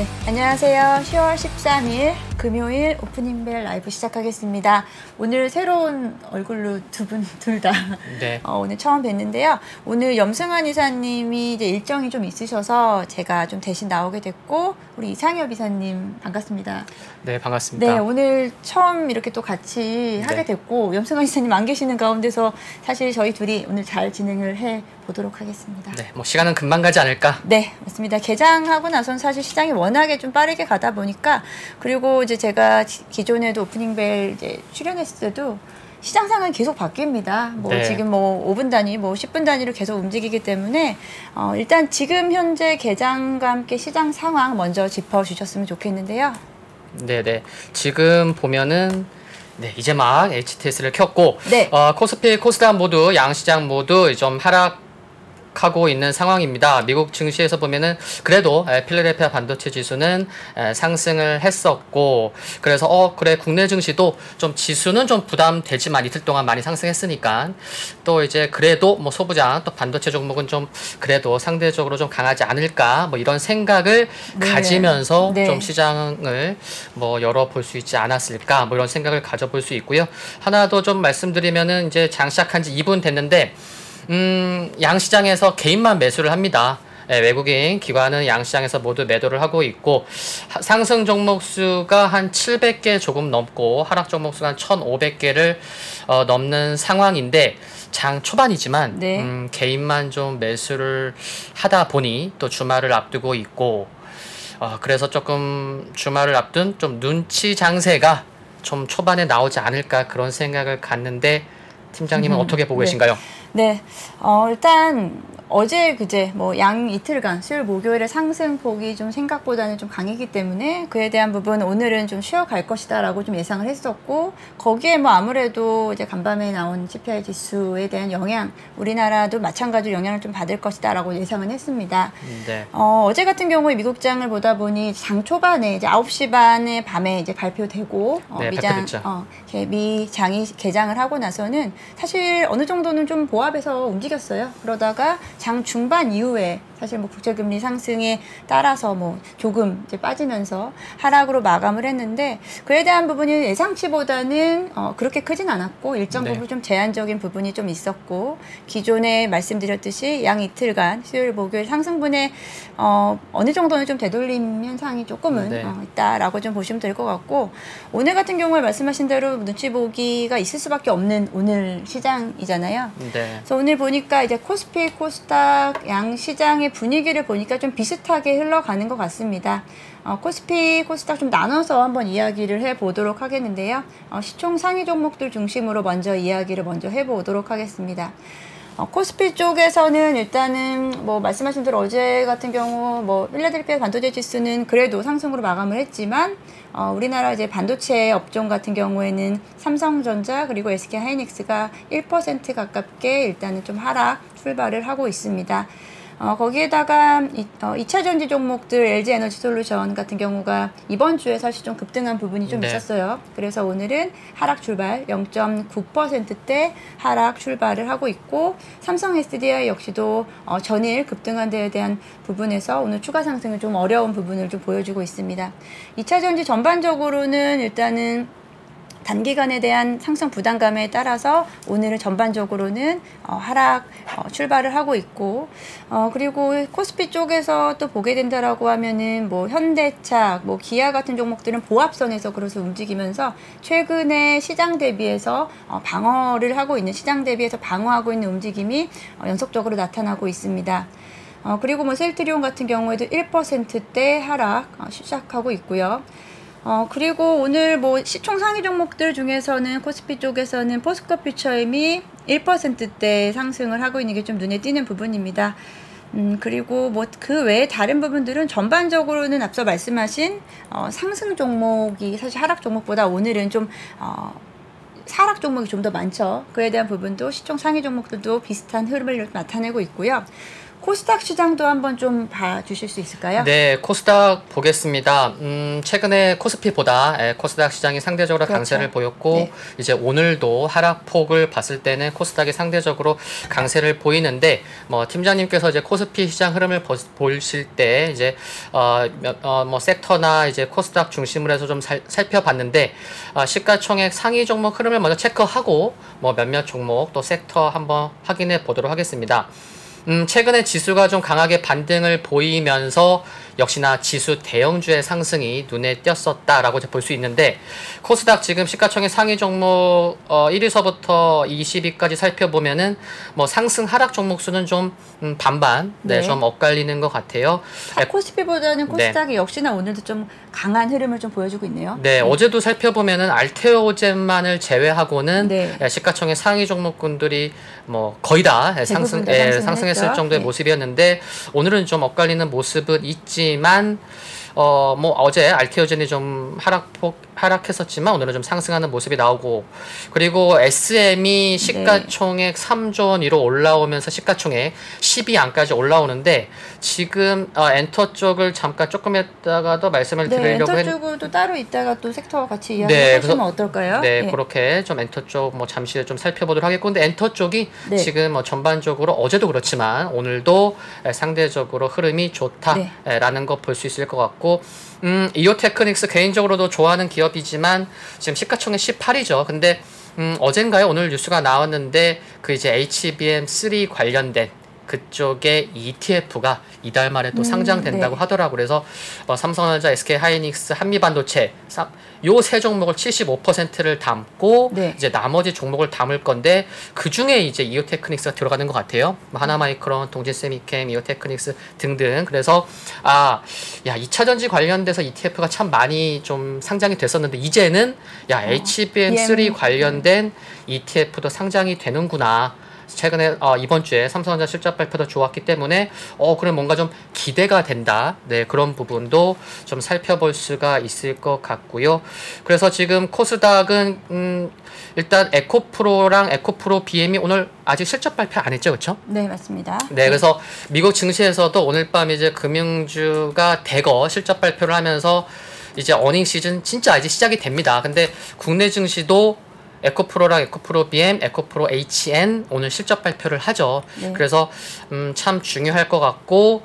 네, 안녕하세요. 10월 13일 금요일 오프닝벨 라이브 시작하겠습니다. 오늘 새로운 얼굴로 두 분 둘 다 네. 오늘 처음 뵀는데요. 오늘 염승환 이사님이 이제 일정이 좀 있으셔서 제가 좀 대신 나오게 됐고, 우리 이상엽 이사님 반갑습니다. 네, 반갑습니다. 네, 오늘 처음 이렇게 또 같이 하게 됐고, 염승환 이사님 안 계시는 가운데서 사실 저희 둘이 오늘 잘 진행을 해보도록 하겠습니다. 네, 뭐 시간은 금방 가지 않을까? 네, 맞습니다. 개장하고 나선 사실 시장이 워낙에 좀 빠르게 가다 보니까, 그리고 이제 제가 기존에도 오프닝벨 이제 출연했을 때도 시장 상황은 계속 바뀝니다. 뭐 네. 지금 뭐 5분 단위, 뭐 10분 단위로 계속 움직이기 때문에 일단 지금 현재 개장과 함께 시장 상황 먼저 짚어주셨으면 좋겠는데요. 네네. 지금 보면은 네, 이제 막 HTS를 켰고 네. 코스피, 코스닥 모두 양시장 모두 좀 하락. 하고 있는 상황입니다. 미국 증시에서 보면은 그래도 필라델피아 반도체 지수는 상승을 했었고, 그래서 그래 국내 증시도 좀 지수는 좀 부담되지만 이틀 동안 많이 상승했으니까 또 이제 그래도 뭐 소부장 또 반도체 종목은 좀 그래도 상대적으로 좀 강하지 않을까, 뭐 이런 생각을 네. 가지면서 네. 좀 시장을 뭐 열어볼 수 있지 않았을까, 뭐 이런 생각을 가져볼 수 있고요. 하나 더 좀 말씀드리면은 이제 장 시작한 지 2분 됐는데. 양시장에서 개인만 매수를 합니다. 예, 외국인, 기관은 양시장에서 모두 매도를 하고 있고, 상승 종목 수가 한 700개 조금 넘고 하락 종목 수가 한 1,500개를 넘는 상황인데, 장 초반이지만 네. 개인만 좀 매수를 하다 보니 또 주말을 앞두고 있고, 그래서 조금 주말을 앞둔 좀 눈치 장세가 좀 초반에 나오지 않을까, 그런 생각을 갖는데 팀장님은 어떻게 보고 네. 계신가요? 네, 일단 어제 그제 뭐 양 이틀간 수요일 목요일에 상승폭이 좀 생각보다는 좀 강했기 때문에 그에 대한 부분 오늘은 좀 쉬어갈 것이다라고 좀 예상을 했었고, 거기에 뭐 아무래도 이제 간밤에 나온 CPI 지수에 대한 영향, 우리나라도 마찬가지로 영향을 좀 받을 것이다라고 예상은 했습니다. 네. 어제 같은 경우에 미국장을 보다 보니 장 초반에 이제 9시 반에 밤에 이제 발표되고 네, 미장이 개장을 하고 나서는 사실 어느 정도는 좀 보합에서 움직였어요. 그러다가 장 중반 이후에 사실 뭐 국제금리 상승에 따라서 뭐 조금 이제 빠지면서 하락으로 마감을 했는데, 그에 대한 부분이 예상치보다는 그렇게 크진 않았고, 일정 부분 네. 좀 제한적인 부분이 좀 있었고, 기존에 말씀드렸듯이 양 이틀간 수요일 목요일 상승분에 어느 정도는 좀 되돌림 현상이 조금은 네. 있다라고 좀 보시면 될 것 같고, 오늘 같은 경우에 말씀하신 대로 눈치 보기가 있을 수밖에 없는 오늘 시장이잖아요. 네. 그래서 오늘 보니까 이제 코스피, 코스닥 양 시장의 분위기를 보니까 좀 비슷하게 흘러가는 것 같습니다. 코스피, 코스닥 좀 나눠서 한번 이야기를 해보도록 하겠는데요. 시총 상위 종목들 중심으로 먼저 이야기를 해보도록 하겠습니다. 코스피 쪽에서는 일단은 뭐 말씀하신 대로 어제 같은 경우 뭐 필라델피아 반도체 지수는 그래도 상승으로 마감을 했지만, 우리나라 이제 반도체 업종 같은 경우에는 삼성전자 그리고 SK하이닉스가 1% 가깝게 일단은 좀 하락 출발을 하고 있습니다. 거기에다가 2차 전지 종목들 LG에너지솔루션 같은 경우가 이번 주에 사실 좀 급등한 부분이 좀 네. 있었어요. 그래서 오늘은 하락 출발 0.9%대 하락 출발을 하고 있고, 삼성SDI 역시도 전일 급등한 데에 대한 부분에서 오늘 추가 상승을 좀 어려운 부분을 좀 보여주고 있습니다. 2차 전지 전반적으로는 일단은 단기간에 대한 상승 부담감에 따라서 오늘은 전반적으로는 하락 출발을 하고 있고, 그리고 코스피 쪽에서 또 보게 된다라고 하면은 뭐 현대차, 뭐 기아 같은 종목들은 보합선에서 그래서 움직이면서 최근에 시장 대비해서 방어를 하고 있는, 시장 대비해서 방어하고 있는 움직임이 연속적으로 나타나고 있습니다. 그리고 뭐 셀트리온 같은 경우에도 1%대 하락 시작하고 있고요. 그리고 오늘 뭐 시총 상위 종목들 중에서는 코스피 쪽에서는 포스코퓨처엠이 1%대 상승을 하고 있는 게 좀 눈에 띄는 부분입니다. 그리고 뭐 그 외에 다른 부분들은 전반적으로는 앞서 말씀하신 상승 종목이 사실 하락 종목보다 오늘은 좀 하락 종목이 좀 더 많죠. 그에 대한 부분도 시총 상위 종목들도 비슷한 흐름을 나타내고 있고요. 코스닥 시장도 한번 좀 봐주실 수 있을까요? 네, 코스닥 보겠습니다. 최근에 코스피보다 코스닥 시장이 상대적으로 강세를 보였고 네. 이제 오늘도 하락폭을 봤을 때는 코스닥이 상대적으로 강세를 보이는데 뭐 팀장님께서 이제 코스피 시장 흐름을 보실 때 이제 섹터나 이제 코스닥 중심으로 해서 좀 살펴봤는데 시가총액 상위 종목 흐름을 먼저 체크하고 뭐 몇몇 종목 또 섹터 한번 확인해 보도록 하겠습니다. 최근에 지수가 좀 강하게 반등을 보이면서 역시나 지수 대형주의 상승이 눈에 띄었었다라고 볼 수 있는데 코스닥 지금 시가총액 상위 종목 1위서부터 20위까지 살펴보면은 뭐 상승 하락 종목 수는 좀 반반 네, 좀 엇갈리는 것 같아요. 코스피보다는 코스닥이 네. 역시나 오늘도 좀 강한 흐름을 좀 보여주고 있네요. 네, 어제도 살펴보면은 알테오젠만을 제외하고는 네. 시가총액 상위 종목군들이 뭐 거의 다 상승했을 정도의 네. 모습이었는데 오늘은 좀 엇갈리는 모습은 있지만 뭐 어제 알테오젠이 좀 하락했었지만 오늘은 좀 상승하는 모습이 나오고 그리고 SM이 시가총액 네. 3조 원 위로 올라오면서 시가총액 10위 안까지 올라오는데 지금 엔터 쪽을 잠깐 조금 있다가도 말씀을 네, 드리려고 했는데 엔터 쪽도 따로 있다가 또 섹터와 같이 이야기하시면 네, 어떨까요? 네, 네, 그렇게 좀 엔터 쪽 뭐 잠시 좀 살펴보도록 하겠고 근데 엔터 쪽이 네. 지금 뭐 전반적으로 어제도 그렇지만 오늘도 상대적으로 흐름이 좋다라는 네. 거 볼 수 있을 것 같고 이오테크닉스 개인적으로도 좋아하는 기업이지만 지금 시가총액 18위죠. 근데 어젠가요? 오늘 뉴스가 나왔는데 그 이제 HBM3 관련된 그쪽의 ETF가 이달 말에 또 상장된다고 네. 하더라고요. 그래서 삼성전자, SK하이닉스, 한미반도체 요 세 종목을 75%를 담고 네. 이제 나머지 종목을 담을 건데 그중에 이제 이오테크닉스가 들어가는 것 같아요. 하나마이크론, 동진세미캠, 이오테크닉스 등등. 그래서 2차전지 관련돼서 ETF가 참 많이 좀 상장이 됐었는데 이제는 HBM3 관련된 ETF도 상장이 되는구나. 최근에 이번 주에 삼성전자 실적 발표도 좋았기 때문에 그럼 뭔가 좀 기대가 된다. 네, 그런 부분도 좀 살펴볼 수가 있을 것 같고요. 그래서 지금 코스닥은 일단 에코프로랑 에코프로BM이 오늘 아직 실적 발표 안 했죠, 그렇죠? 네, 맞습니다. 네, 그래서 미국 증시에서도 오늘 밤 이제 금융주가 대거 실적 발표를 하면서 이제 어닝 시즌 진짜 이제 시작이 됩니다. 근데 국내 증시도 에코프로랑 에코프로BM, 에코프로HN 오늘 실적 발표를 하죠. 네. 그래서 참 중요할 것 같고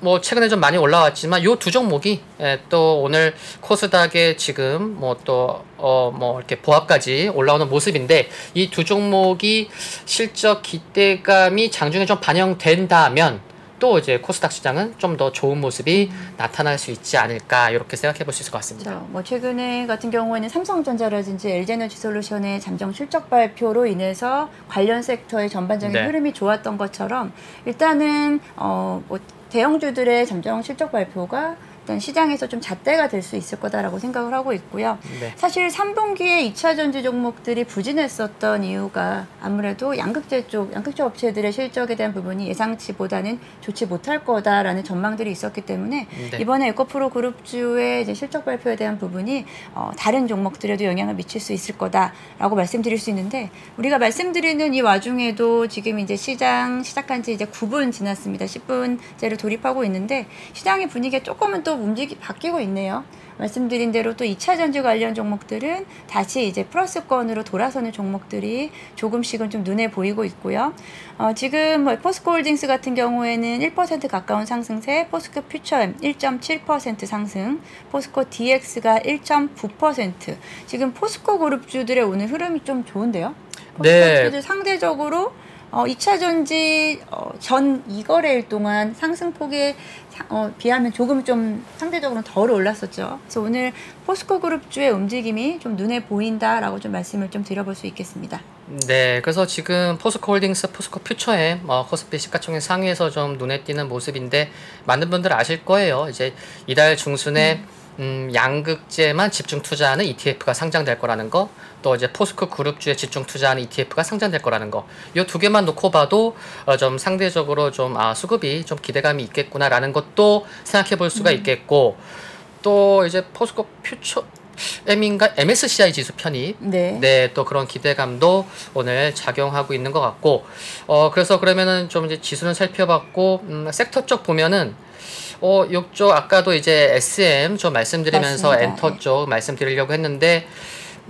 뭐 최근에 좀 많이 올라왔지만 요 두 종목이 또 오늘 코스닥에 지금 뭐 또 뭐 이렇게 보합까지 올라오는 모습인데 이 두 종목이 실적 기대감이 장중에 좀 반영된다면. 또 이제 코스닥 시장은 좀 더 좋은 모습이 나타날 수 있지 않을까 이렇게 생각해 볼 수 있을 것 같습니다. 그렇죠. 뭐 최근에 같은 경우에는 삼성전자라든지 LG에너지솔루션의 잠정 실적 발표로 인해서 관련 섹터의 전반적인 네. 흐름이 좋았던 것처럼 일단은 뭐 대형주들의 잠정 실적 발표가 일단 시장에서 좀 잣대가 될 수 있을 거다라고 생각을 하고 있고요. 네. 사실 3분기에 2차 전지 종목들이 부진했었던 이유가 아무래도 양극재 업체들의 실적에 대한 부분이 예상치보다는 좋지 못할 거다라는 전망들이 있었기 때문에 네. 이번에 에코프로 그룹주의 이제 실적 발표에 대한 부분이 다른 종목들에도 영향을 미칠 수 있을 거다라고 말씀드릴 수 있는데 우리가 말씀드리는 이 와중에도 지금 이제 시장 시작한 지 이제 9분 지났습니다. 10분째를 돌입하고 있는데 시장의 분위기가 조금은 또 바뀌고 있네요. 말씀드린 대로 또 2차 전지 관련 종목들은 다시 이제 플러스권으로 돌아서는 종목들이 조금씩은 좀 눈에 보이고 있고요. 지금 뭐 포스코홀딩스 같은 경우에는 1% 가까운 상승세, 포스코퓨처엠 1.7% 상승, 포스코DX가 1.9%. 지금 포스코 그룹주들의 오늘 흐름이 좀 좋은데요. 포스코주들 네. 상대적으로 2차 전지 전 2거래일 동안 상승폭에 비하면 조금 좀 상대적으로 덜 올랐었죠. 그래서 오늘 포스코 그룹주의 움직임이 좀 눈에 보인다라고 좀 말씀을 좀 드려볼 수 있겠습니다. 네, 그래서 지금 포스코홀딩스, 포스코퓨처엠, 코스피 시가총액 상위에서 좀 눈에 띄는 모습인데 많은 분들 아실 거예요. 이제 이달 중순에 양극재만 집중 투자하는 ETF가 상장될 거라는 거, 또 이제 포스코 그룹주에 집중 투자하는 ETF가 상장될 거라는 거, 이 두 개만 놓고 봐도 좀 상대적으로 좀 수급이 좀 기대감이 있겠구나라는 것도 생각해 볼 수가 있겠고, 또 이제 포스코 퓨처 M인가 MSCI 지수 편입, 네, 네, 또 그런 기대감도 오늘 작용하고 있는 것 같고, 그래서 그러면은 좀 이제 지수는 살펴봤고, 섹터 쪽 보면은 이쪽 아까도 이제 SM 좀 말씀드리면서 맞습니다. 엔터 쪽 말씀드리려고 했는데.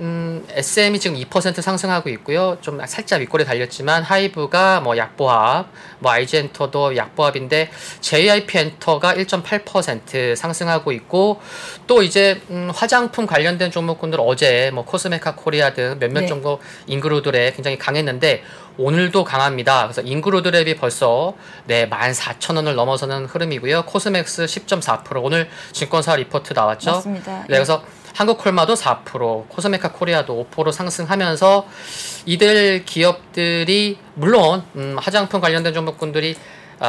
SM이 지금 2% 상승하고 있고요. 좀 살짝 윗골에 달렸지만 하이브가 뭐 약보합, 뭐 IG 엔터도 약보합인데 JIP 엔터가 1.8% 상승하고 있고 또 이제 화장품 관련된 종목군들 어제 뭐 코스메카코리아 등 몇몇 정도 인그루드랩 굉장히 강했는데 오늘도 강합니다. 그래서 인그루드랩이 벌써 네, 14,000원을 넘어서는 흐름이고요. 코스맥스 10.4% 오늘 증권사 리포트 나왔죠. 맞습니다. 네, 그래서 한국콜마도 4%, 코스메카코리아도 5% 상승하면서 이들 기업들이 물론 화장품 관련된 종목군들이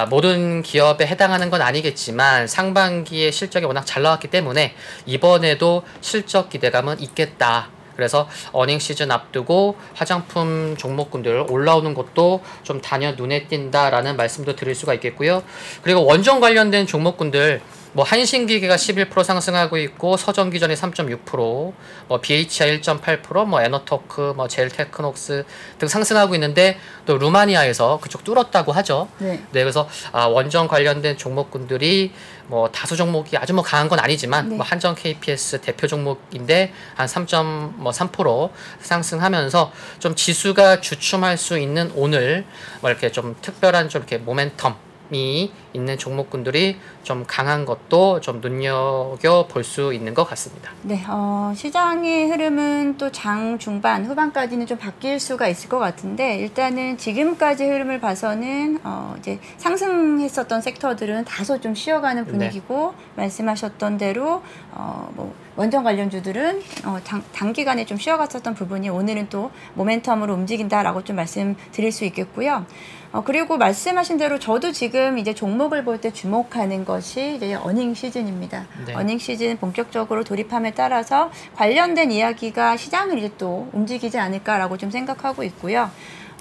모든 기업에 해당하는 건 아니겠지만 상반기에 실적이 워낙 잘 나왔기 때문에 이번에도 실적 기대감은 있겠다. 그래서 어닝 시즌 앞두고 화장품 종목군들 올라오는 것도 좀 단연 눈에 띈다라는 말씀도 드릴 수가 있겠고요. 그리고 원전 관련된 종목군들 뭐 한신기계가 11% 상승하고 있고 서전기전이 3.6%, 뭐 BHA 1.8%, 뭐 에너토크, 뭐 젤테크노스 등 상승하고 있는데 또 루마니아에서 그쪽 뚫었다고 하죠. 네. 네, 그래서 원전 관련된 종목군들이 뭐 다수 종목이 아주 뭐 강한 건 아니지만 네. 뭐 한전KPS 대표 종목인데 한 3.3% 상승하면서 좀 지수가 주춤할 수 있는 오늘 뭐 이렇게 좀 특별한 좀 이렇게 모멘텀 있는 종목군들이 좀 강한 것도 좀 눈여겨 볼 수 있는 것 같습니다. 네, 시장의 흐름은 또 장 중반 후반까지는 좀 바뀔 수가 있을 것 같은데 일단은 지금까지 흐름을 봐서는 이제 상승했었던 섹터들은 다소 좀 쉬어가는 분위기고 네. 말씀하셨던 대로 뭐 원전 관련주들은 단기간에 좀 쉬어갔었던 부분이 오늘은 또 모멘텀으로 움직인다라고 좀 말씀드릴 수 있겠고요. 그리고 말씀하신 대로 저도 지금 이제 종목을 볼 때 주목하는 것이 이제 어닝 시즌입니다. 네. 어닝 시즌 본격적으로 돌입함에 따라서 관련된 이야기가 시장을 이제 또 움직이지 않을까라고 좀 생각하고 있고요.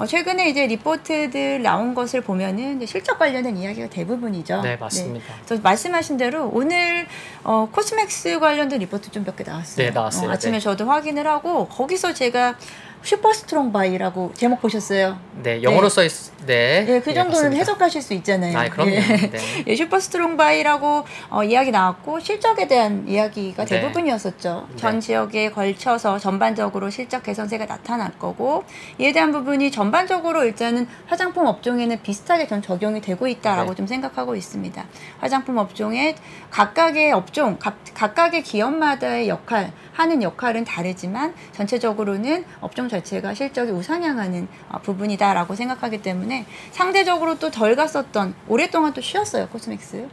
최근에 이제 리포트들 나온 것을 보면은 실적 관련된 이야기가 대부분이죠. 네, 맞습니다. 네. 그래서 말씀하신 대로 오늘 코스맥스 관련된 리포트 좀 몇 개 나왔어요. 네, 나왔어요. 아침에 네. 저도 확인을 하고 거기서 제가 슈퍼스트롱 바이라고 제목 보셨어요? 네, 영어로 네. 네. 네, 그 정도는 예, 해석하실 수 있잖아요. 아, 그럼요. 네. 네, 슈퍼스트롱 바이라고 이야기 나왔고 실적에 대한 이야기가 네. 대부분이었었죠. 네. 전 지역에 걸쳐서 전반적으로 실적 개선세가 나타날 거고 이에 대한 부분이 전반적으로 일단은 화장품 업종에는 비슷하게 전 적용이 되고 있다라고 네. 좀 생각하고 있습니다. 화장품 업종에 각각의 업종, 각각의 기업마다의 역할, 하는 역할은 다르지만 전체적으로는 업종 자체가 실적이 우상향하는 부분이다라고 생각하기 때문에 상대적으로 또 덜 갔었던 오랫동안 또 쉬었어요 코스맥스.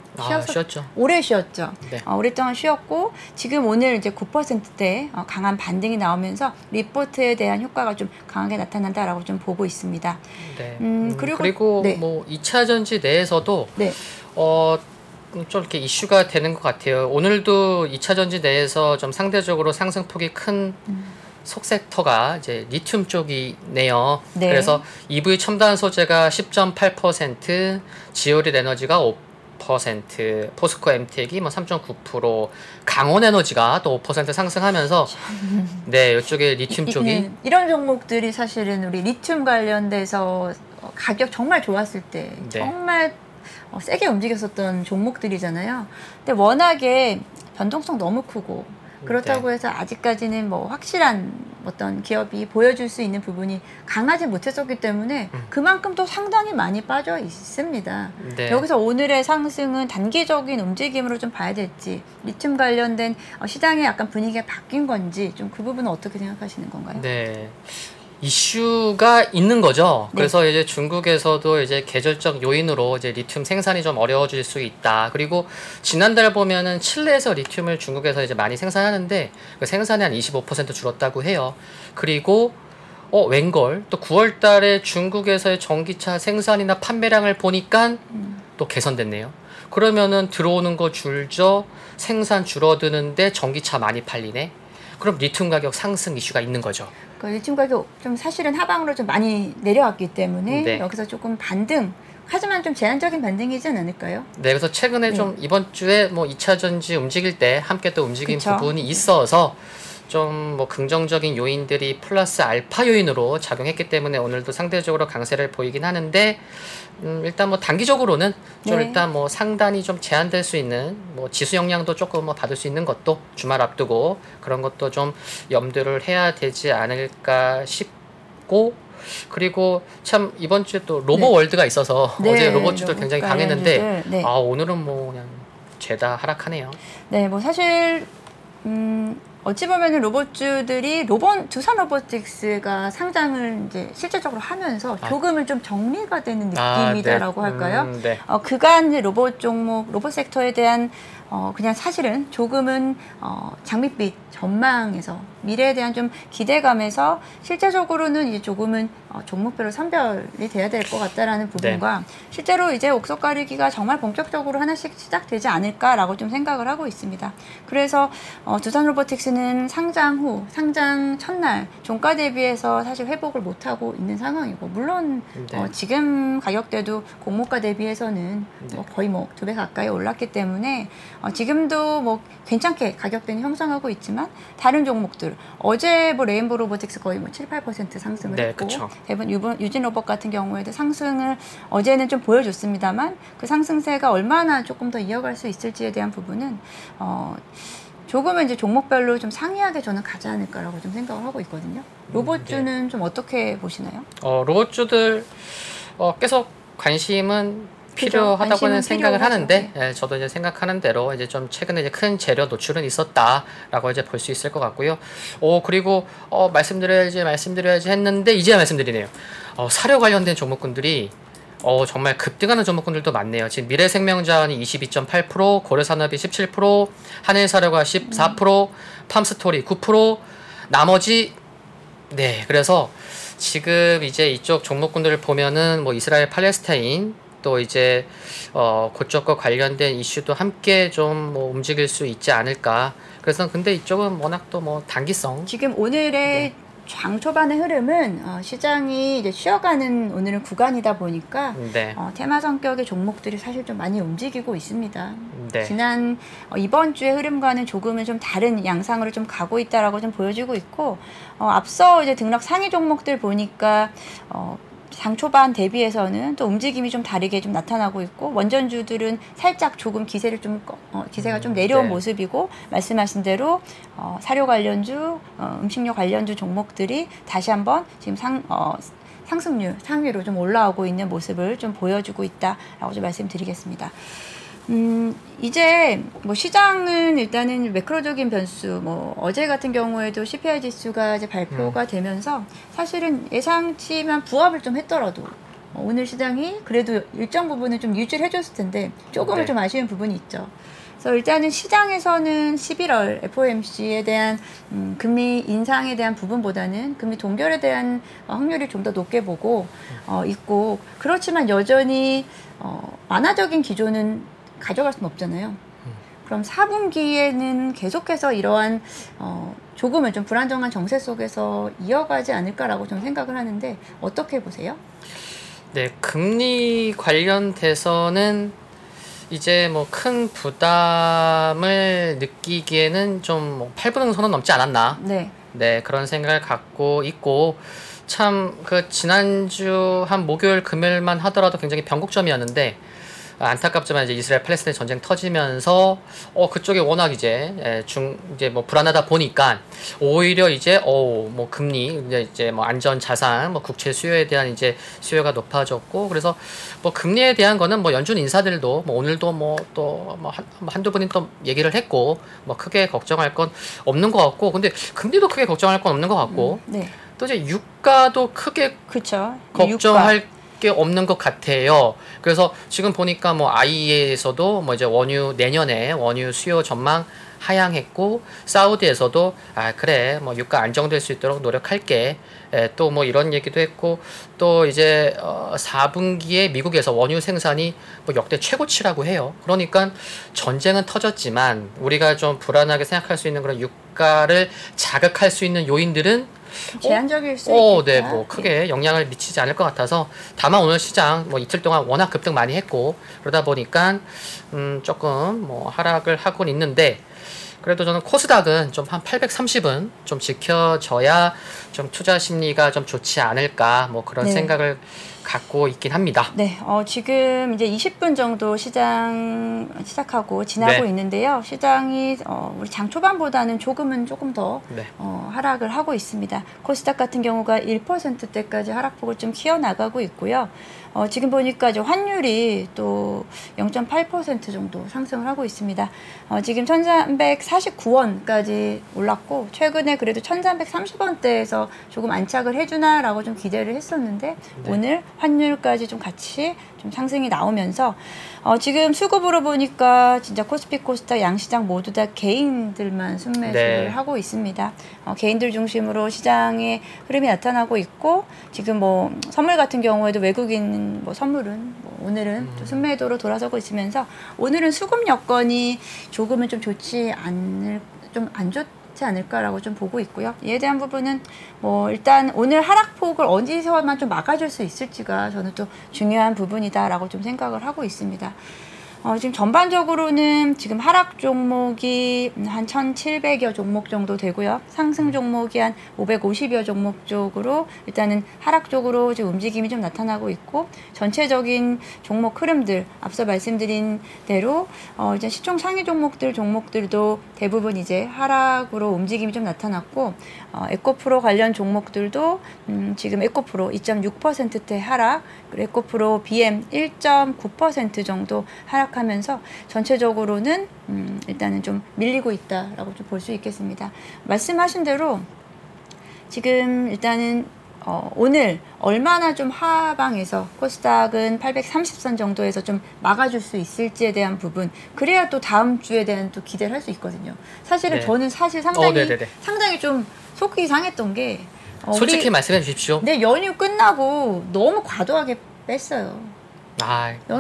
쉬었죠. 오래 쉬었죠. 네. 오랫동안 쉬었고 지금 오늘 이제 9%대 강한 반등이 나오면서 리포트에 대한 효과가 좀 강하게 나타난다라고 좀 보고 있습니다. 네. 그리고 네. 뭐 2차전지 내에서도 네. 좀 이렇게 이슈가 되는 것 같아요. 오늘도 2차전지 내에서 좀 상대적으로 상승폭이 큰 속섹터가 이제 리튬 쪽이네요. 네. 그래서 EV 첨단 소재가 10.8%, 지오릴 에너지가 5%, 포스코 엠텍이 뭐 3.9%, 강원 에너지가 또 5% 상승하면서 네, 이쪽에 리튬 쪽이 네. 이런 종목들이 사실은 우리 리튬 관련돼서 가격 정말 좋았을 때 네. 정말 세게 움직였었던 종목들이잖아요. 근데 워낙에 변동성 너무 크고 그렇다고 해서 아직까지는 뭐 확실한 어떤 기업이 보여줄 수 있는 부분이 강하지 못했었기 때문에 그만큼 또 상당히 많이 빠져 있습니다. 네. 여기서 오늘의 상승은 단기적인 움직임으로 좀 봐야 될지 리튬 관련된 시장의 약간 분위기가 바뀐 건지 좀 그 부분은 어떻게 생각하시는 건가요? 네. 이슈가 있는 거죠. 그래서 네. 이제 중국에서도 이제 계절적 요인으로 이제 리튬 생산이 좀 어려워질 수 있다. 그리고 지난달 보면은 칠레에서 리튬을 중국에서 이제 많이 생산하는데 그 생산이 한 25% 줄었다고 해요. 그리고 웬걸 또 9월 달에 중국에서의 전기차 생산이나 판매량을 보니까 또 개선됐네요. 그러면은 들어오는 거 줄죠. 생산 줄어드는데 전기차 많이 팔리네. 그럼 리튬 가격 상승 이슈가 있는 거죠. 리튬 가격 좀 사실은 하방으로 좀 많이 내려왔기 때문에 네. 여기서 조금 반등. 하지만 좀 제한적인 반등이지 않을까요? 네, 그래서 최근에 네. 좀 이번 주에 뭐 2차전지 움직일 때 함께 또 움직인 그쵸? 부분이 있어서 좀 뭐 긍정적인 요인들이 플러스 알파 요인으로 작용했기 때문에 오늘도 상대적으로 강세를 보이긴 하는데 일단 뭐 단기적으로는 좀 일단 뭐 상단이 좀 제한될 수 있는 뭐 지수 영향도 조금 뭐 받을 수 있는 것도 주말 앞두고 그런 것도 좀 염두를 해야 되지 않을까 싶고, 그리고 참 이번 주에 또 로봇 월드가 있어서 어제 로봇 주도 굉장히 강했는데 아 오늘은 뭐 그냥 죄다 하락하네요. 네, 뭐 사실 어찌 보면은 로봇주들이 두산 로보틱스가 상장을 이제 실제적으로 하면서 조금은 좀 정리가 되는 느낌이다라고 할까요? 그간 이제 로봇 종목, 로봇 섹터에 대한 그냥 사실은 조금은 장밋빛 전망에서 미래에 대한 좀 기대감에서 실제적으로는 이제 조금은 종목별로 선별이 돼야 될 것 같다라는 부분과 실제로 이제 옥석 가리기가 정말 본격적으로 하나씩 시작되지 않을까라고 좀 생각을 하고 있습니다. 그래서 두산 로보틱스는 상장 후, 상장 첫날 종가 대비해서 사실 회복을 못하고 있는 상황이고, 물론 지금 가격대도 공모가 대비해서는 거의 뭐 2배 가까이 올랐기 때문에 지금도 뭐 괜찮게 가격대는 형성하고 있지만 다른 종목들 어제 뭐 레인보우 로보틱스 거의 뭐 7~8% 상승을 했고 대부분 유진 로봇 같은 경우에도 상승을 어제는 좀 보여줬습니다만 그 상승세가 얼마나 조금 더 이어갈 수 있을지에 대한 부분은 조금은 이제 종목별로 좀 상이하게 저는 가지 않을까라고 좀 생각을 하고 있거든요. 로봇주는 좀 어떻게 보시나요? 로봇주들 계속 관심은 필요하다고는 생각을 하는데, 예, 저도 이제 생각하는 대로 이제 좀 최근에 이제 큰 재료 노출은 있었다라고 이제 볼 수 있을 것 같고요. 그리고 말씀드려야지 했는데 이제야 말씀드리네요. 사료 관련된 종목군들이 정말 급등하는 종목군들도 많네요. 지금 미래생명자원이 22.8%, 고려산업이 17%, 한일사료가 14%, 팜스토리 9%, 나머지 그래서 지금 이제 이쪽 종목군들을 보면은 뭐 이스라엘, 팔레스타인 또 이제 그쪽과 관련된 이슈도 함께 좀 뭐 움직일 수 있지 않을까. 그래서 근데 이쪽은 워낙 또 뭐 단기성. 지금 오늘의 장 초반의 흐름은 시장이 이제 쉬어가는 오늘은 구간이다 보니까 테마 성격의 종목들이 사실 좀 많이 움직이고 있습니다. 지난 이번 주의 흐름과는 조금은 좀 다른 양상으로 좀 가고 있다라고 좀 보여지고 있고, 앞서 이제 등락 상위 종목들 보니까 장 초반 대비해서는 또 움직임이 좀 다르게 좀 나타나고 있고, 원전주들은 살짝 조금 기세가 좀 내려온 모습이고, 말씀하신 대로 사료 관련주, 음식료 관련주 종목들이 다시 한번 지금 상승률 상위로 좀 올라오고 있는 모습을 좀 보여주고 있다라고 좀 말씀드리겠습니다. 이제 뭐 시장은 일단은 매크로적인 변수, 뭐 어제 같은 경우에도 CPI 지수가 이제 발표가 되면서 사실은 예상치만 부합을 좀 했더라도 오늘 시장이 그래도 일정 부분은 좀 유지를 해줬을 텐데 조금은 좀 아쉬운 부분이 있죠. 그래서 일단은 시장에서는 11월 FOMC에 대한 금리 인상에 대한 부분보다는 금리 동결에 대한 확률이 좀 더 높게 보고 있고, 그렇지만 여전히 완화적인 기조는 가져갈 수는 없잖아요. 그럼 4분기에는 계속해서 이러한 조금은 좀 불안정한 정세 속에서 이어가지 않을까라고 좀 생각을 하는데 어떻게 보세요? 네, 금리 관련돼서는 이제 뭐 큰 부담을 느끼기에는 좀 뭐 8분기선은 넘지 않았나. 그런 생각을 갖고 있고, 참 그 지난주 한 목요일 금요일만 하더라도 굉장히 변곡점이었는데. 안타깝지만 이제 이스라엘 팔레스타인 전쟁 터지면서 그쪽에 워낙 이제 뭐 불안하다 보니까 오히려 이제 뭐 금리 이제 뭐 안전 자산 뭐 국채 수요에 대한 이제 수요가 높아졌고, 그래서 뭐 금리에 대한 거는 뭐 연준 인사들도 뭐 오늘도 뭐 또 뭐 한두 분이 또 얘기를 했고 뭐 크게 걱정할 건 없는 것 같고, 근데 금리도 크게 걱정할 건 없는 것 같고 또 이제 유가도 크게 걱정할 게 없는 것 같아요. 그래서 지금 보니까 뭐 IEA에서도 뭐 이제 원유 내년에 원유 수요 전망 하향했고, 사우디에서도 뭐 유가 안정될 수 있도록 노력할게. 또 뭐 이런 얘기도 했고, 또 이제 4분기에 미국에서 원유 생산이 뭐 역대 최고치라고 해요. 그러니까 전쟁은 터졌지만 우리가 좀 불안하게 생각할 수 있는 그런 유가를 자극할 수 있는 요인들은 제한적일 수 있겠다. 뭐 크게 영향을 미치지 않을 것 같아서, 다만 오늘 시장 뭐 이틀 동안 워낙 급등 많이 했고 그러다 보니까 조금 뭐 하락을 하고 있는데, 그래도 저는 코스닥은 좀 한 830은 좀 지켜져야 좀 투자 심리가 좀 좋지 않을까 뭐 그런 네. 생각을 갖고 있긴 합니다. 네, 지금 이제 20분 정도 시장 시작하고 지나고 네. 있는데요. 시장이 우리 장 초반보다는 조금 더 네. 하락을 하고 있습니다. 코스닥 같은 경우가 1%대까지 하락폭을 좀 키워나가고 있고요. 지금 보니까 이제 환율이 또 0.8% 정도 상승을 하고 있습니다. 지금 1,349원까지 올랐고 최근에 그래도 1,330원대에서 조금 안착을 해주나라고 좀 기대를 했었는데 네. 오늘 환율까지 좀 같이 좀 상승이 나오면서 지금 수급으로 보니까 진짜 코스피 코스닥 양시장 모두 다 개인들만 순매수를 네. 하고 있습니다. 개인들 중심으로 시장의 흐름이 나타나고 있고 지금 뭐 선물 같은 경우에도 외국인 뭐 선물은 뭐 오늘은 또 순매도로 돌아서고 있으면서 오늘은 수급 여건이 조금은 좀 좋지 않을 좀 안 좋. 않을까라고 좀 보고 있고요. 이에 대한 부분은 뭐 일단 오늘 하락폭을 어디서만 좀 막아줄 수 있을지가 저는 또 중요한 부분이다라고 좀 생각을 하고 있습니다. 지금 전반적으로는 지금 하락 종목이 한 1,700여 종목 정도 되고요. 상승 종목이 한 550여 종목 쪽으로 일단은 하락 쪽으로 지금 움직임이 좀 나타나고 있고 전체적인 종목 흐름들 앞서 말씀드린 대로 이제 시총 상위 종목들도 대부분 이제 하락으로 움직임이 좀 나타났고 에코프로 관련 종목들도 지금 에코프로 2.6%대 하락, 그리고 에코프로BM 1.9% 정도 하락 하면서 전체적으로는 일단은 좀 밀리고 있다라고 좀 볼 수 있겠습니다. 말씀하신 대로 지금 일단은 오늘 얼마나 좀 하방에서 코스닥은 830선 정도에서 좀 막아줄 수 있을지에 대한 부분 그래야 또 다음 주에 대한 또 기대를 할 수 있거든요. 사실은 네. 저는 사실 상당히 좀 속이 상했던 게 솔직히 말씀해 주십시오. 네, 연휴 끝나고 너무 과도하게 뺐어요.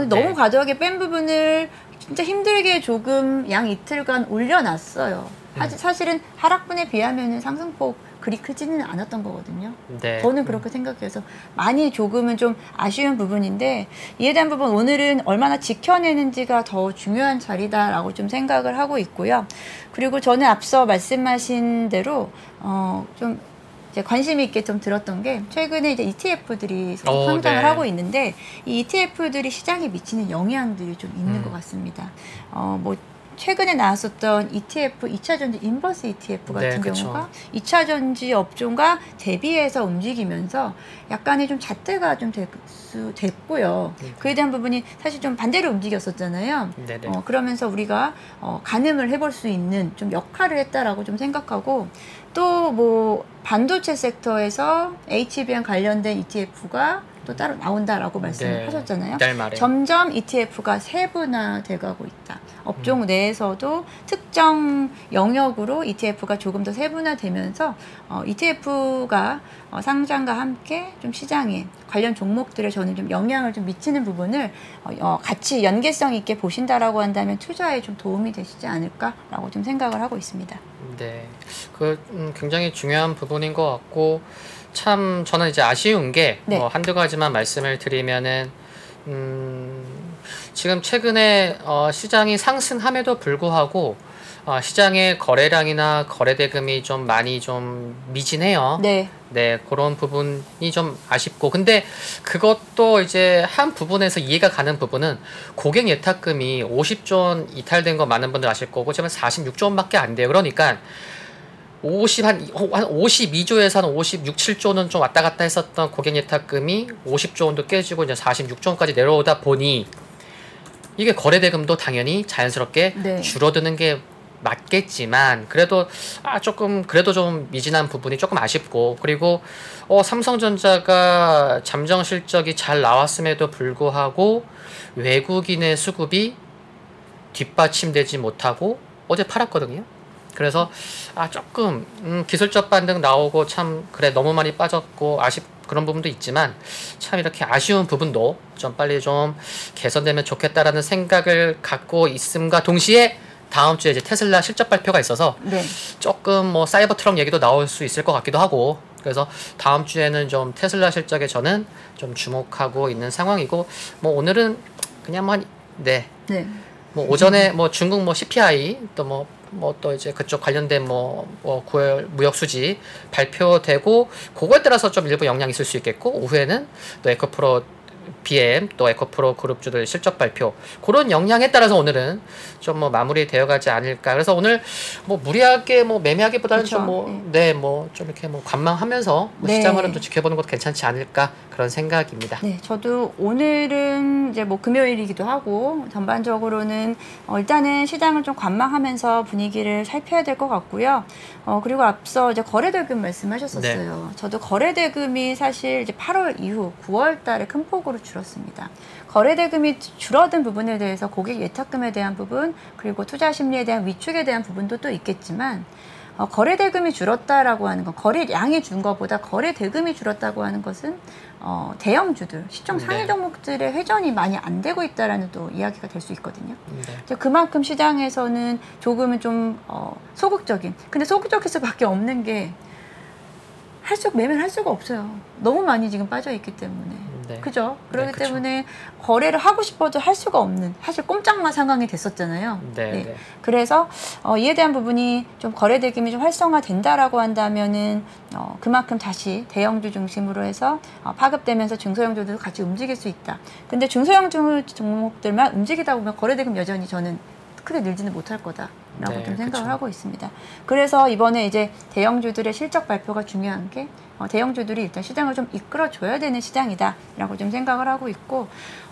너무 과도하게 뺀 부분을 진짜 힘들게 조금 양 이틀간 올려놨어요. 사실은 하락분에 비하면 상승폭 그리 크지는 않았던 거거든요. 네. 저는 그렇게 생각해서 많이 조금은 좀 아쉬운 부분인데 이에 대한 부분 오늘은 얼마나 지켜내는지가 더 중요한 자리다라고 좀 생각을 하고 있고요. 그리고 저는 앞서 말씀하신 대로 좀 이제 관심 있게 좀 들었던 게 최근에 이제 ETF들이 성장을 네. 하고 있는데 이 ETF들이 시장에 미치는 영향들이 좀 있는 것 같습니다. 뭐 최근에 나왔었던 ETF 2차전지 인버스 ETF 같은 네, 경우가 2차전지 업종과 대비해서 움직이면서 약간의 좀 잣대가 좀 됐고요. 그에 대한 부분이 사실 좀 반대로 움직였었잖아요. 네, 네. 그러면서 우리가 가늠을 해볼 수 있는 좀 역할을 했다라고 좀 생각하고 또 뭐 반도체 섹터에서 HBM 관련된 ETF가 또 따로 나온다라고 말씀하셨잖아요. 네, 점점 ETF가 세분화돼가고 있다. 업종 내에서도 특정 영역으로 ETF가 조금 더 세분화되면서 ETF가 상장과 함께 좀 시장에 관련 종목들에 저는 좀 영향을 좀 미치는 부분을 같이 연계성 있게 보신다라고 한다면 투자에 좀 도움이 되시지 않을까라고 좀 생각을 하고 있습니다. 네, 굉장히 중요한 부분인 것 같고. 참 저는 이제 아쉬운 게 네. 한두 가지만 말씀을 드리면은 지금 최근에 시장이 상승함에도 불구하고 시장의 거래량이나 거래대금이 좀 많이 좀 미진해요. 네. 네, 그런 부분이 좀 아쉽고 근데 그것도 이제 한 부분에서 이해가 가는 부분은 고객 예탁금이 50조 원 이탈된 거 많은 분들 아실 거고 지금 46조 원밖에 안 돼요. 그러니까 52조에서 한 56, 7조는 좀 왔다 갔다 했었던 고객 예탁금이 50조 원도 깨지고 이제 46조 원까지 내려오다 보니 이게 거래대금도 당연히 자연스럽게 네. 줄어드는 게 맞겠지만 그래도 그래도 좀 미진한 부분이 조금 아쉽고 그리고 삼성전자가 잠정 실적이 잘 나왔음에도 불구하고 외국인의 수급이 뒷받침되지 못하고 어제 팔았거든요. 그래서 조금 기술적 반등 나오고 참 너무 많이 빠졌고 그런 부분도 있지만 참 이렇게 아쉬운 부분도 좀 빨리 좀 개선되면 좋겠다라는 생각을 갖고 있음과 동시에 다음 주에 이제 테슬라 실적 발표가 있어서 네. 조금 사이버 트럭 얘기도 나올 수 있을 것 같기도 하고 그래서 다음 주에는 좀 테슬라 실적에 저는 좀 주목하고 있는 상황이고 오늘은 그냥 한 뭐 오전에 뭐 중국 뭐 CPI 또 또 이제 그쪽 관련된 9월 무역 수지 발표되고 그거에 따라서 좀 일부 영향이 있을 수 있겠고, 오후에는 또 에코프로BM 또 에코프로 그룹주들 실적 발표, 그런 영향에 따라서 오늘은 좀 마무리되어가지 않을까. 그래서 오늘 무리하게 매매하기보다는 그렇죠. 좀 이렇게 관망하면서 네. 시장 흐름 좀 지켜보는 것도 괜찮지 않을까 그런 생각입니다. 네, 저도 오늘은 이제 금요일이기도 하고 전반적으로는 일단은 시장을 좀 관망하면서 분위기를 살펴야 될 것 같고요. 그리고 앞서 이제 거래대금 말씀하셨었어요. 네. 저도 거래대금이 사실 이제 8월 이후 9월달에 큰 폭으로 줄었습니다. 거래대금이 줄어든 부분에 대해서 고객 예탁금에 대한 부분, 그리고 투자 심리에 대한 위축에 대한 부분도 또 있겠지만, 거래대금이 줄었다라고 하는 건, 거래량이 준 것보다 거래대금이 줄었다고 하는 것은 대형주들, 시총 상위 종목들의 회전이 많이 안 되고 있다라는 또 이야기가 될 수 있거든요. 네. 그만큼 시장에서는 조금은 좀 소극적인, 근데 소극적일 수밖에 없는 게 매매를 할 수가 없어요. 너무 많이 지금 빠져 있기 때문에. 네. 그죠? 그렇기 때문에 거래를 하고 싶어도 할 수가 없는, 사실 꼼짝마 상황이 됐었잖아요. 네. 네. 그래서 이에 대한 부분이 좀 거래대금이 좀 활성화된다라고 한다면은 그만큼 다시 대형주 중심으로 해서 파급되면서 중소형주들도 같이 움직일 수 있다. 근데 중소형 종목들만 움직이다 보면 거래대금 여전히 저는 크게 늘지는 못할 거다라고 좀 생각을 하고 있습니다. 그래서 이번에 이제 대형주들의 실적 발표가 중요한 게, 대형주들이 일단 시장을 좀 이끌어줘야 되는 시장이다라고 좀 생각을 하고 있고,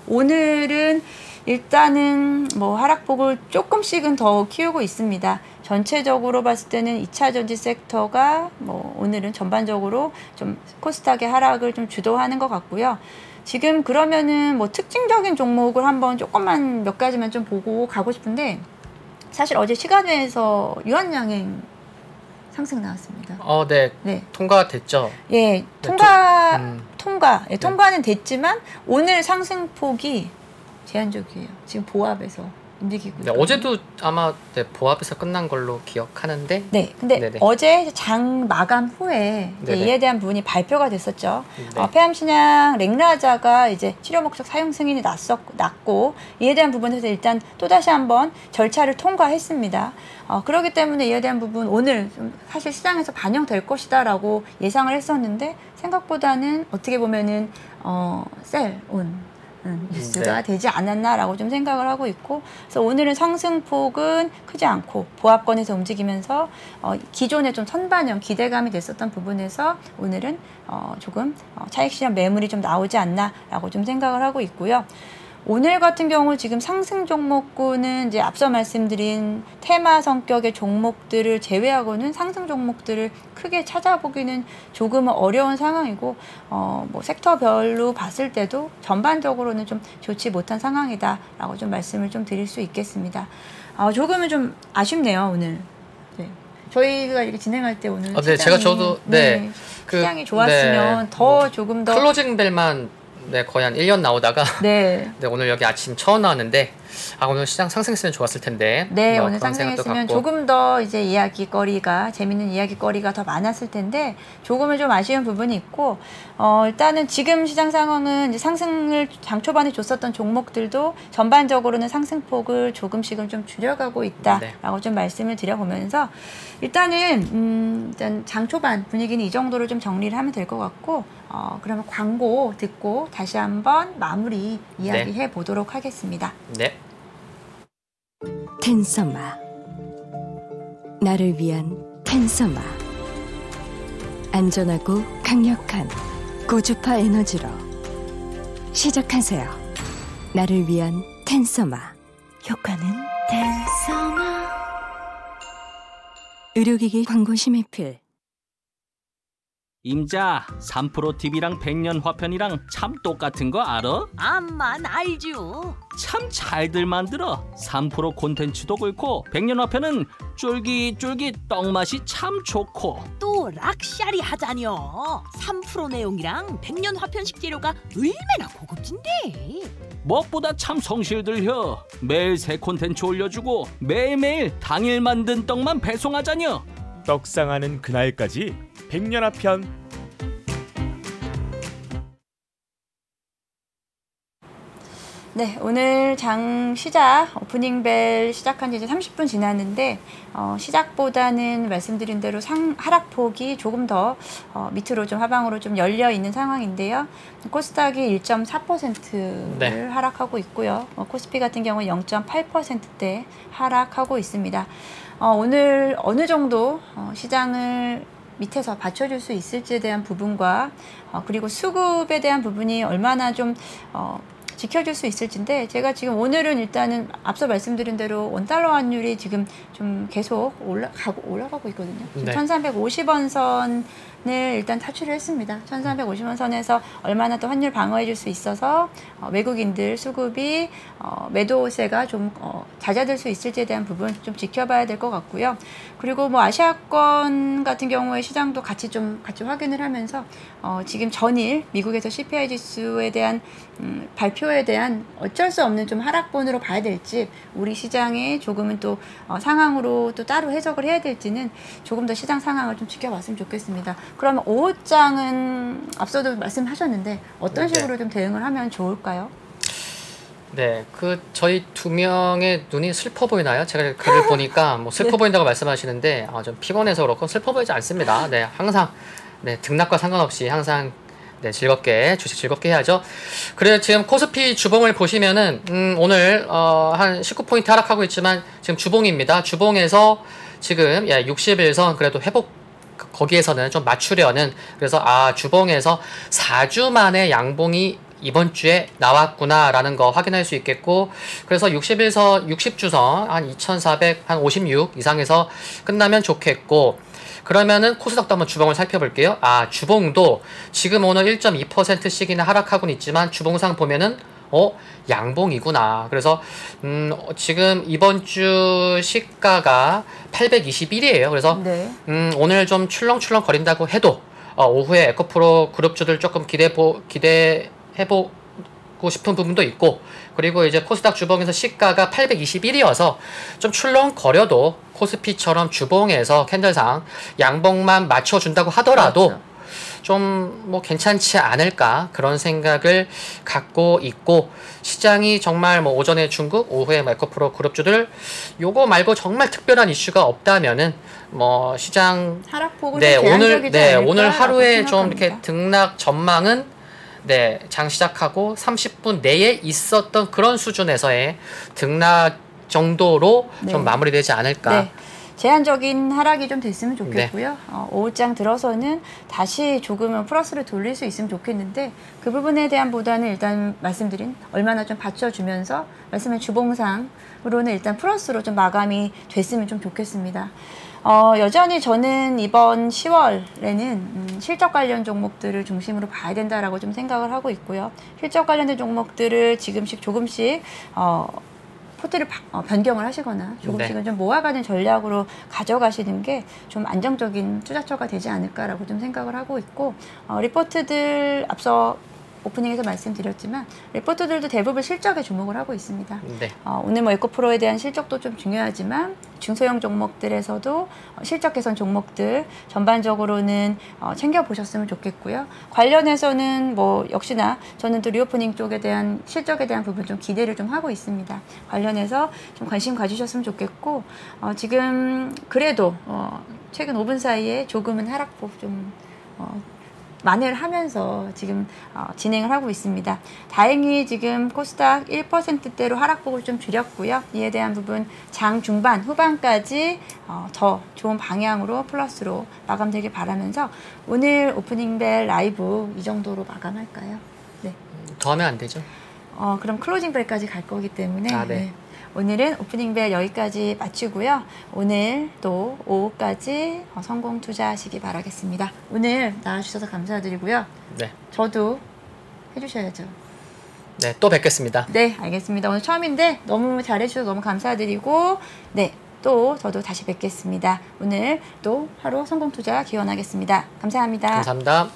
오늘은 일단은 하락폭을 조금씩은 더 키우고 있습니다. 전체적으로 봤을 때는 2차 전지 섹터가 오늘은 전반적으로 좀 코스닥의 하락을 좀 주도하는 것 같고요. 지금 그러면은 특징적인 종목을 한번 조금만 몇 가지만 좀 보고 가고 싶은데, 사실 어제 시간회에서 유한양행 상승 나왔습니다. 네. 통과됐죠. 예, 통과는 됐지만 오늘 상승폭이 제한적이에요. 지금 보합에서 움직이고. 네, 어제도 아마 보합에서 끝난 걸로 기억하는데. 네, 근데 네네. 어제 장 마감 후에 이에 대한 부분이 발표가 됐었죠. 폐암신약 랭라자가 이제 치료 목적 사용 승인이 났고, 이에 대한 부분에서 일단 또 다시 한번 절차를 통과했습니다. 그렇기 때문에 이에 대한 부분 오늘 좀 사실 시장에서 반영될 것이다라고 예상을 했었는데, 생각보다는 어떻게 보면은 셀온. 뉴스가 되지 않았나라고 좀 생각을 하고 있고, 그래서 오늘은 상승폭은 크지 않고 보합권에서 움직이면서 기존에 좀 선반영 기대감이 됐었던 부분에서 오늘은 조금 차익 실현 매물이 좀 나오지 않나라고 좀 생각을 하고 있고요. 오늘 같은 경우 지금 상승 종목군은 이제 앞서 말씀드린 테마 성격의 종목들을 제외하고는 상승 종목들을 크게 찾아보기는 조금은 어려운 상황이고, 섹터별로 봤을 때도 전반적으로는 좀 좋지 못한 상황이다라고 좀 말씀을 좀 드릴 수 있겠습니다. 조금은 좀 아쉽네요 오늘. 네. 저희가 이렇게 진행할 때 오늘 시장이, 시장이 좋았으면 조금 더 클로징 벨만. 네, 거의 한 1년 나오다가 오늘 여기 아침 처음 나왔는데, 오늘 시장 상승했으면 좋았을 텐데. 네, 오늘 상승했으면 조금 더 이제 재밌는 이야기거리가 더 많았을 텐데, 조금은 좀 아쉬운 부분이 있고, 일단은 지금 시장 상황은 이제 상승을 장 초반에 줬었던 종목들도 전반적으로는 상승폭을 조금씩은 좀 줄여가고 있다라고 좀 말씀을 드려보면서, 일단 장 초반 분위기는 이 정도로 좀 정리를 하면 될 것 같고, 그러면 광고 듣고 다시 한번 마무리 이야기해 보도록 하겠습니다. 네. 텐서마, 나를 위한 텐서마. 안전하고 강력한 고주파 에너지로 시작하세요. 나를 위한 텐서마. 효과는 텐서마. 의료기기 광고 심의필. 임자, 3프로 TV랑 백년화편이랑 참 똑같은 거 알아? 암만 알죠. 참 잘들 만들어. 3프로 콘텐츠도 그렇고 백년화편은 쫄깃쫄깃 떡맛이 참 좋고, 또 락샤리 하자뇨. 3프로 내용이랑 백년화편 식재료가 얼마나 고급진데. 무엇보다 참 성실들혀. 매일 새 콘텐츠 올려주고 매일매일 당일 만든 떡만 배송하자뇨. 떡상하는 그날까지 백년화 편. 네, 오늘 장 시작, 오프닝벨 시작한 지 이제 30분 지났는데 시작보다는 말씀드린 대로 하락폭이 조금 더 밑으로 좀 하방으로 좀 열려있는 상황인데요. 코스닥이 1.4%를 네. 하락하고 있고요. 코스피 같은 경우는 0.8%대 하락하고 있습니다. 오늘 어느 정도 시장을 밑에서 받쳐줄 수 있을지에 대한 부분과 그리고 수급에 대한 부분이 얼마나 좀 지켜줄 수 있을지인데, 제가 지금 오늘은 일단은 앞서 말씀드린 대로 원달러 환율이 지금 좀 계속 올라가고 있거든요. 네. 1350원 선을 일단 탈출을 했습니다. 1350원 선에서 얼마나 또 환율 방어해 줄 수 있어서 외국인들 수급이 매도세가 좀 잦아들 수 있을지에 대한 부분 좀 지켜봐야 될 것 같고요. 그리고 뭐 아시아권 같은 경우에 시장도 같이 확인을 하면서 지금 전일 미국에서 CPI 지수에 대한 발표에 대한 어쩔 수 없는 좀 하락본으로 봐야 될지, 우리 시장에 조금은 또 상황으로 또 따로 해석을 해야 될지는 조금 더 시장 상황을 좀 지켜봤으면 좋겠습니다. 그러면 5호장은 앞서도 말씀하셨는데 어떤 식으로 좀 대응을 하면 좋을까요? 네, 저희 두 명의 눈이 슬퍼 보이나요? 제가 글을 보니까 뭐 슬퍼 보인다고 말씀하시는데 좀 피곤해서 그렇고 슬퍼 보이지 않습니다. 네, 항상 네, 등락과 상관없이 항상 네, 주식 즐겁게 해야죠. 그래서 지금 코스피 주봉을 보시면은, 오늘, 한 19포인트 하락하고 있지만, 지금 주봉입니다. 주봉에서 지금, 예, 60일선 그래도 거기에서는 좀 맞추려는, 그래서, 주봉에서 4주 만에 양봉이 이번 주에 나왔구나라는 거 확인할 수 있겠고, 그래서 60일선, 60주선, 한 2456 이상에서 끝나면 좋겠고, 그러면은 코스닥도 한번 주봉을 살펴볼게요. 주봉도 지금 오늘 1.2%씩이나 하락하고는 있지만 주봉상 보면은 양봉이구나. 그래서 지금 이번 주 시가가 821이에요. 그래서 네. 오늘 좀 출렁출렁 거린다고 해도 오후에 에코프로 그룹주들 조금 기대해보고 싶은 부분도 있고, 그리고 이제 코스닥 주봉에서 시가가 821이어서 좀 출렁거려도 코스피처럼 주봉에서 캔들상 양봉만 맞춰준다고 하더라도 그렇죠. 좀 뭐 괜찮지 않을까 그런 생각을 갖고 있고, 시장이 정말 뭐 오전에 중국, 오후에 에코프로 그룹주들 요거 말고 정말 특별한 이슈가 없다면은 뭐 시장 하락폭은 네, 오늘 하루에 좀 이렇게 등락 전망은 네, 장 시작하고 30분 내에 있었던 그런 수준에서의 등락 정도로 네. 좀 마무리되지 않을까. 네. 제한적인 하락이 좀 됐으면 좋겠고요. 네. 오후장 들어서는 다시 조금은 플러스를 돌릴 수 있으면 좋겠는데, 그 부분에 대한 보다는 일단 말씀드린 얼마나 좀 받쳐주면서 말씀해 주봉상으로는 일단 플러스로 좀 마감이 됐으면 좀 좋겠습니다. 여전히 저는 이번 10월에는 실적 관련 종목들을 중심으로 봐야 된다라고 좀 생각을 하고 있고요. 실적 관련된 종목들을 조금씩 포트를 변경을 하시거나 조금씩은 네. 좀 모아가는 전략으로 가져가시는 게 좀 안정적인 투자처가 되지 않을까라고 좀 생각을 하고 있고, 리포트들 앞서 오프닝에서 말씀드렸지만 리포터들도 대부분 실적에 주목을 하고 있습니다. 네. 오늘 뭐 에코프로에 대한 실적도 좀 중요하지만 중소형 종목들에서도 실적 개선 종목들 전반적으로는 챙겨보셨으면 좋겠고요. 관련해서는 뭐 역시나 저는 또 리오프닝 쪽에 대한 실적에 대한 부분 좀 기대를 좀 하고 있습니다. 관련해서 좀 관심 가지셨으면 좋겠고, 지금 그래도 최근 5분 사이에 조금은 하락폭 좀 만회를 하면서 지금 진행을 하고 있습니다. 다행히 지금 코스닥 1%대로 하락폭을 좀 줄였고요. 이에 대한 부분 장 중반, 후반까지 더 좋은 방향으로 플러스로 마감되길 바라면서 오늘 오프닝벨 라이브 이 정도로 마감할까요? 네. 더 하면 안 되죠? 그럼 클로징벨까지 갈 거기 때문에 네. 네. 오늘은 오프닝벨 여기까지 마치고요. 오늘 또 오후까지 성공 투자하시기 바라겠습니다. 오늘 나와주셔서 감사드리고요. 네. 저도 해주셔야죠. 네, 또 뵙겠습니다. 네, 알겠습니다. 오늘 처음인데 너무 잘해주셔서 너무 감사드리고, 네, 또 저도 다시 뵙겠습니다. 오늘 또 하루 성공 투자 기원하겠습니다. 감사합니다. 감사합니다.